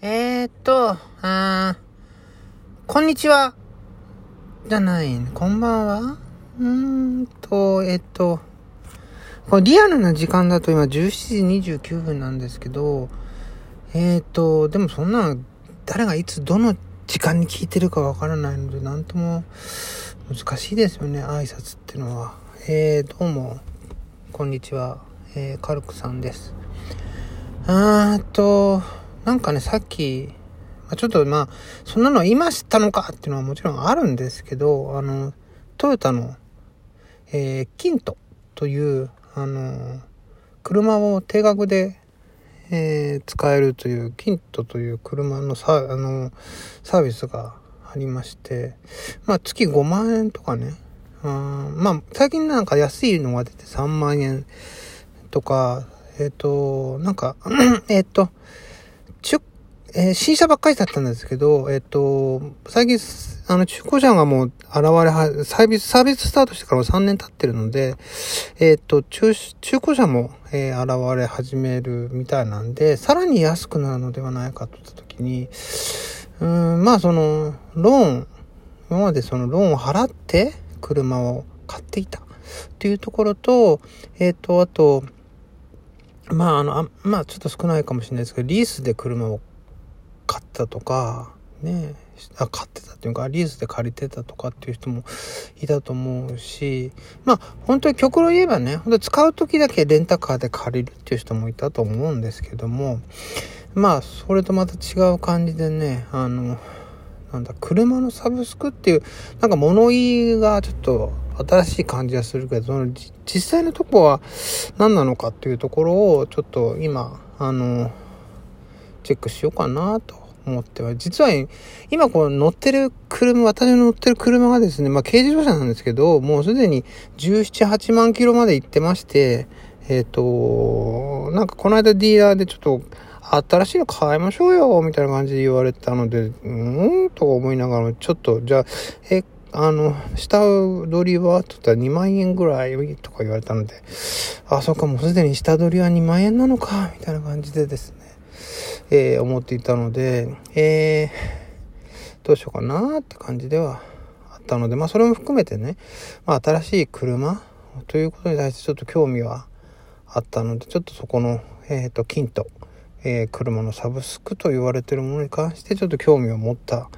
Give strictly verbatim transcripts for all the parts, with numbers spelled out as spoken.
えーっと、あー、こんにちはじゃない、こんばんはうーんと、えーっと、これリアルな時間だと今じゅうしちじにじゅうきゅうふんなんですけど、えーっと、でもそんな、誰がいつどの時間に聞いてるかわからないので、なんとも難しいですよね、挨拶っていうのは。えー、どうも、こんにちは。えー、カルクさんです。あーっと、なんかね、さっき、ちょっとまあ、そんなの今知ったのかっていうのはもちろんあるんですけど、あの、トヨタの、えー、キントという、あの、車を定額で、えー、使えるという、キントという車のサー、あの、サービスがありまして、まあ、月ごまんえんとかね、あまあ、最近なんか安いのが出てさんまんえんとか、えっ、ー、と、なんか、えっと、中、えー、新車ばっかりだったんですけど、えっ、ー、と、最近、あの、中古車がもう現れは、サービス、サービススタートしてからさんねん経ってるので、えっ、ー、と、中、中古車も、えー、現れ始めるみたいなんで、さらに安くなるのではないかと言ったときに、うん、まあ、その、ローン、今までそのローンを払って、車を買っていたっていうところと、えっと、あと、まあ、あの、あまあ、ちょっと少ないかもしれないですけど、リースで車を買ったとか、ね、あ、買ってたっていうか、リースで借りてたとかっていう人もいたと思うし、まあ、本当に極論言えばね、本当使う時だけレンタカーで借りるっていう人もいたと思うんですけども、まあ、それとまた違う感じでね、あの、なんだ、車のサブスクっていう、なんか物言いがちょっと新しい感じがするけど、その実際のとこは何なのかっていうところをちょっと今、あの、チェックしようかなと思っては、実は今こう乗ってる車、私の乗ってる車がですね、まあ軽自動車なんですけど、もうすでにじゅうなな、はちまんキロまで行ってまして、えっと、なんかこの間ディーラーでちょっと、新しいの買いましょうよみたいな感じで言われたので、うーんと思いながら、ちょっとじゃあ、え、あの、下取りはと言ったらにまんえんぐらいとか言われたので、あ、そっか、もうすでに下取りはにまんえんなのか、みたいな感じでですね、えー、思っていたので、えー、どうしようかなって感じではあったので、まあそれも含めてね、まあ新しい車ということに対してちょっと興味はあったので、ちょっとそこの、えっと、キント。えー、車のサブスクと言われているものに関してちょっと興味を持った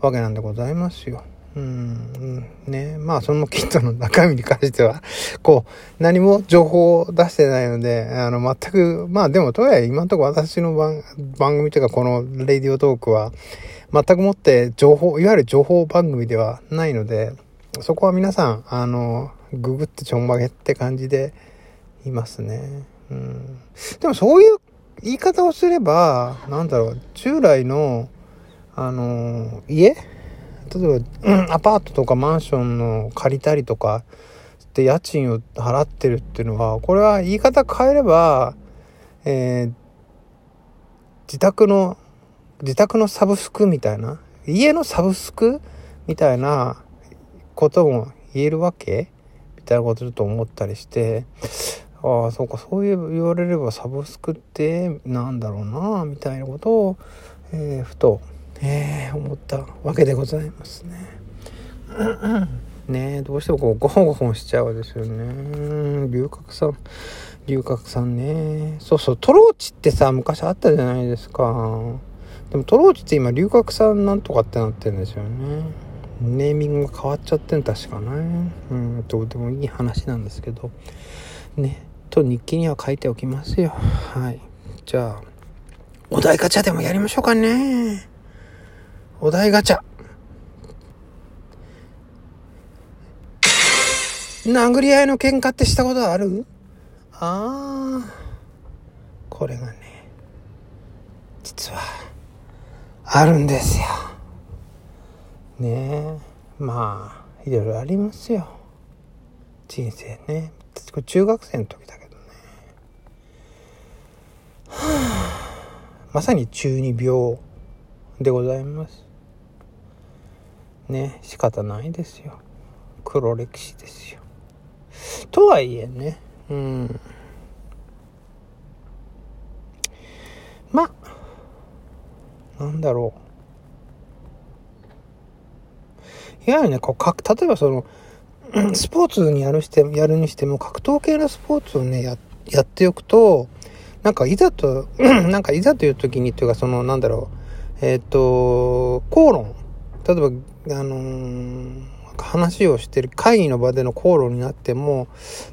わけなんでございますよ。うん、うん、ね。まあそのキットの中身に関してはこう何も情報を出してないので、あの全く、まあでもとはいえ今のところ私の番、番組というかこのレディオトークは全くもって情報、いわゆる情報番組ではないので、そこは皆さんあのググってちょんまげって感じでいますね。うん。でもそういう言い方をすれば、なんだろう、従来の、あのー、家、例えば、うん、アパートとかマンションの借りたりとか、で家賃を払ってるっていうのは、これは言い方変えれば、えー、自宅の、自宅のサブスクみたいな、家のサブスクみたいなことも言えるわけみたいなことちょっと思ったりして、ああ、そうか、そういう言われればサブスクってなんだろうな、みたいなことを、えー、ふと、えー、思ったわけでございますね。ねえ、どうしてもこう、ゴホゴホしちゃうんですよね。龍角散、龍角散ね。そうそう、トローチってさ、昔あったじゃないですか。でもトローチって今、龍角散なんとかってなってるんですよね。ネーミングが変わっちゃってん、確かね。うん、どうでもいい話なんですけど。ね。と日記には書いておきますよ。はい。じゃあ、お題ガチャでもやりましょうかね。お題ガチャ。殴り合いの喧嘩ってしたことある？ああ。これがね、実は、あるんですよ。ねえ。まあ、いろいろありますよ。人生ね。中学生の時だけどね、はあ、まさに中二病でございますね。仕方ないですよ、黒歴史ですよ。とはいえね、うん、まあなんだろう。いやね、こうか例えばそのスポーツにやるしてやるにしても格闘系のスポーツをね や, やっておくと、なんかいざとなんかいざという時にというか、そのなんだろう、えっ、ー、と口論、例えばあのー、話をしてる会議の場での口論になっても、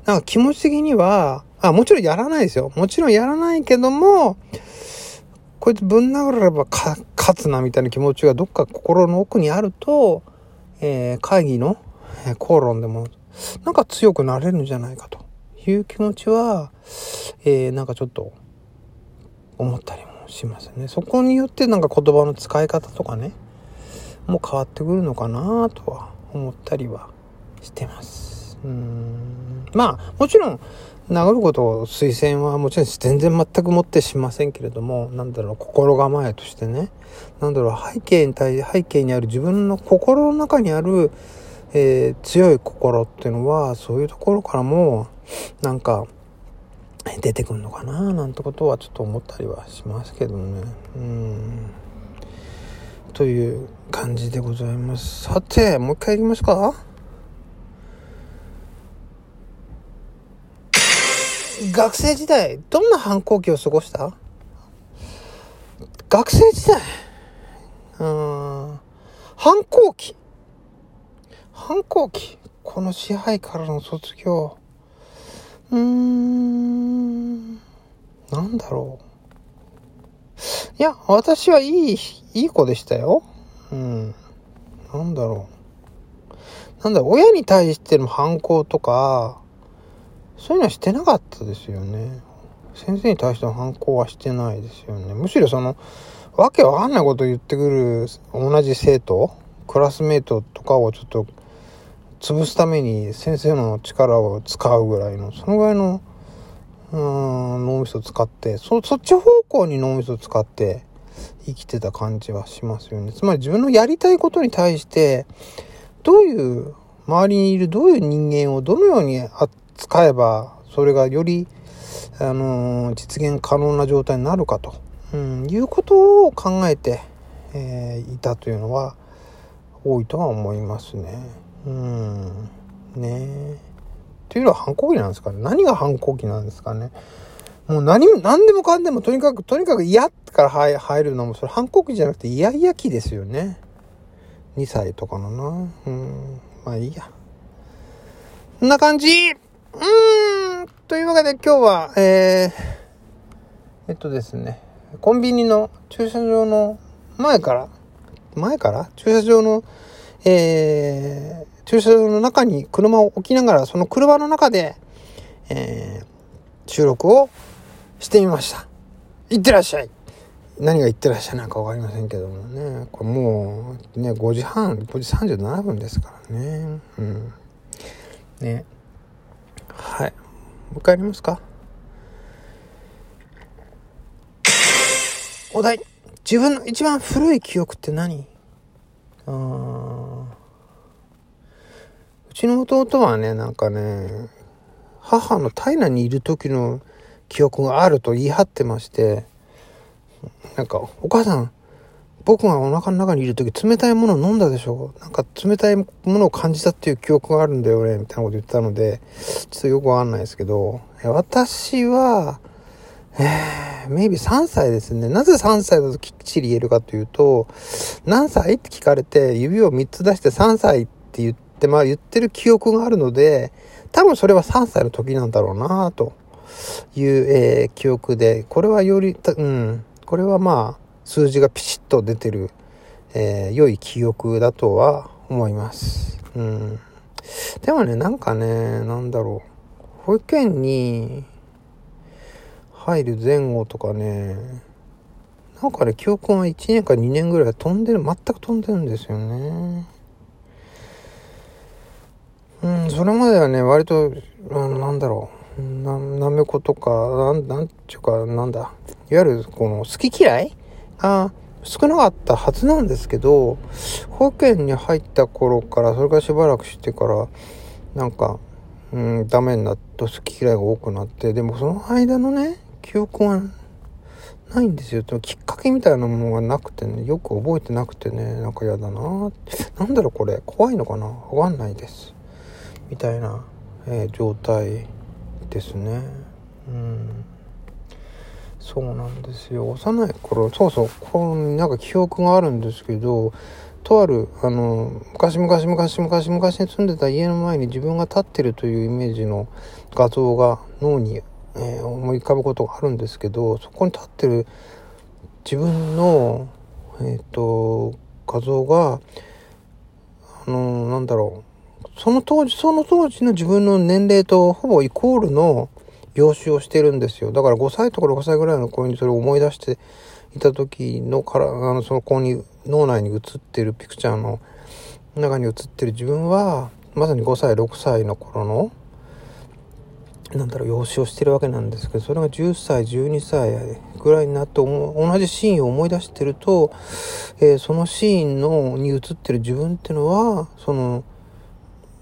なんか気持ち的にはあもちろんやらないですよ。もちろんやらないけども、こいつぶん殴ればか勝つなみたいな気持ちがどっか心の奥にあると、えー、会議の、えー、口論でもなんか強くなれるんじゃないかという気持ちは、えー、なんかちょっと思ったりもしますね。そこによってなんか言葉の使い方とかねもう変わってくるのかなとは思ったりはしてます。うーん、まあもちろん殴ることを推薦はもちろん全然全く持ってしませんけれども、なんだろう、心構えとしてね、なんだろう、背景に対背景にある自分の心の中にある、えー、強い心っていうのはそういうところからもなんか出てくるのかななんてことはちょっと思ったりはしますけどね。うーん、という感じでございます。さて、もう一回いきますか。学生時代どんな反抗期を過ごした？学生時代、うーん、反抗期反抗期この支配からの卒業、うーん、なんだろう、いや私はいいいい子でしたよ。うん、なんだろうなんだろう親に対しての反抗とかそういうのはしてなかったですよね。先生に対しての反抗はしてないですよね。むしろそのわけわかんないことを言ってくる同じ生徒、クラスメートとかをちょっと潰すために先生の力を使うぐらいの、そのぐらいのうーん脳みそを使って、 そ, そっち方向に脳みそを使って生きてた感じはしますよね。つまり自分のやりたいことに対してどういう周りにいるどういう人間をどのようにあって使えばそれがより、あのー、実現可能な状態になるかと、うん、いうことを考えて、えー、いたというのは多いとは思いますね。うん、ねというのは反抗期なんですかね。何が反抗期なんですかね。もう何も何でもかんでもとにかくとにかく嫌から入るのもそれ反抗期じゃなくてイヤイヤ期ですよね。にさいとかのな、うん、まあいいや。こんな感じ。うーん、というわけで今日は、えー、えっとですね、コンビニの駐車場の前から、前から駐車場の、えー、駐車場の中に車を置きながら、その車の中で、えー、収録をしてみました。いってらっしゃい。何が言ってらっしゃいなんかわかりませんけどもね、これもう、ね、ごじはん、ごじさんじゅうななふんですからね。うん。ね。はい、もう一回やりますか。お題、自分の一番古い記憶って何？あー、うちの弟はね、なんかね、母の胎内にいる時の記憶があると言い張ってまして、なんかお母さん、僕がお腹の中にいる時冷たいものを飲んだでしょ、なんか冷たいものを感じたっていう記憶があるんだよ俺みたいなこと言ってたので、ちょっとよくわかんないですけど、私はえー、メイビーさんさいですね。なぜさんさいだときっちり言えるかというと、何歳って聞かれて指をみっつ出してさんさいって言って、まあ言ってる記憶があるので、多分それはさんさいの時なんだろうなという、えー、記憶で、これはより、うん、これはまあ、数字がピシッと出てる、えー、良い記憶だとは思います。うん。でもね、なんかね、なんだろう。保育園に入る前後とかね、なんかね、記憶がいちねんかにねんぐらい飛んでる、全く飛んでるんですよね。うん、それまではね、割と、うん、なんだろう。な、なめことか、なん、なんちゅうか、なんだ。いわゆる、この、好き嫌いあ少なかったはずなんですけど、保育園に入った頃からそれからしばらくしてからなんか、うん、ダメになって好き嫌いが多くなって、でもその間のね記憶はないんですよ。きっかけみたいなものがなくてね、よく覚えてなくてね、なんかやだな、なんだろうこれ、怖いのかな、わかんないですみたいな、えー、状態ですね。うん、そうなんですよ。幼い頃、そうそう、このなんか記憶があるんですけど、とあるあの昔々昔々昔に住んでた家の前に自分が立ってるというイメージの画像が脳に、えー、思い浮かぶことがあるんですけど、そこに立ってる自分の、えー、と画像があのなんだろうその当時その当時の自分の年齢とほぼイコールの描写をしてるんですよ。だからごさいとかろくさいぐらいの子にそれを思い出していた時のからあのその子に脳内に映ってるピクチャーの中に映ってる自分はまさにごさいろくさいの頃のなんだろう様子をしてるわけなんですけど、それがじゅっさいじゅうにさいぐらいになって同じシーンを思い出してると、えー、そのシーンのに映ってる自分っていうのはその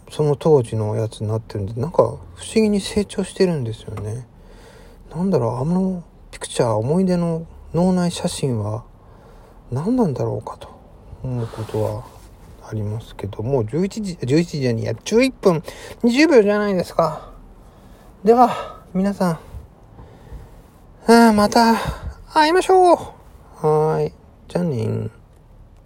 その当時のやつになってるんで、なんか不思議に成長してるんですよね。なんだろうあのピクチャー思い出の脳内写真は何なんだろうかと思うことはありますけども、じゅういちじじゅういちじじゃにやじゅういっぷんにじゅうびょうじゃないですか。では皆さん、はあ、また会いましょう。はい、じゃあね。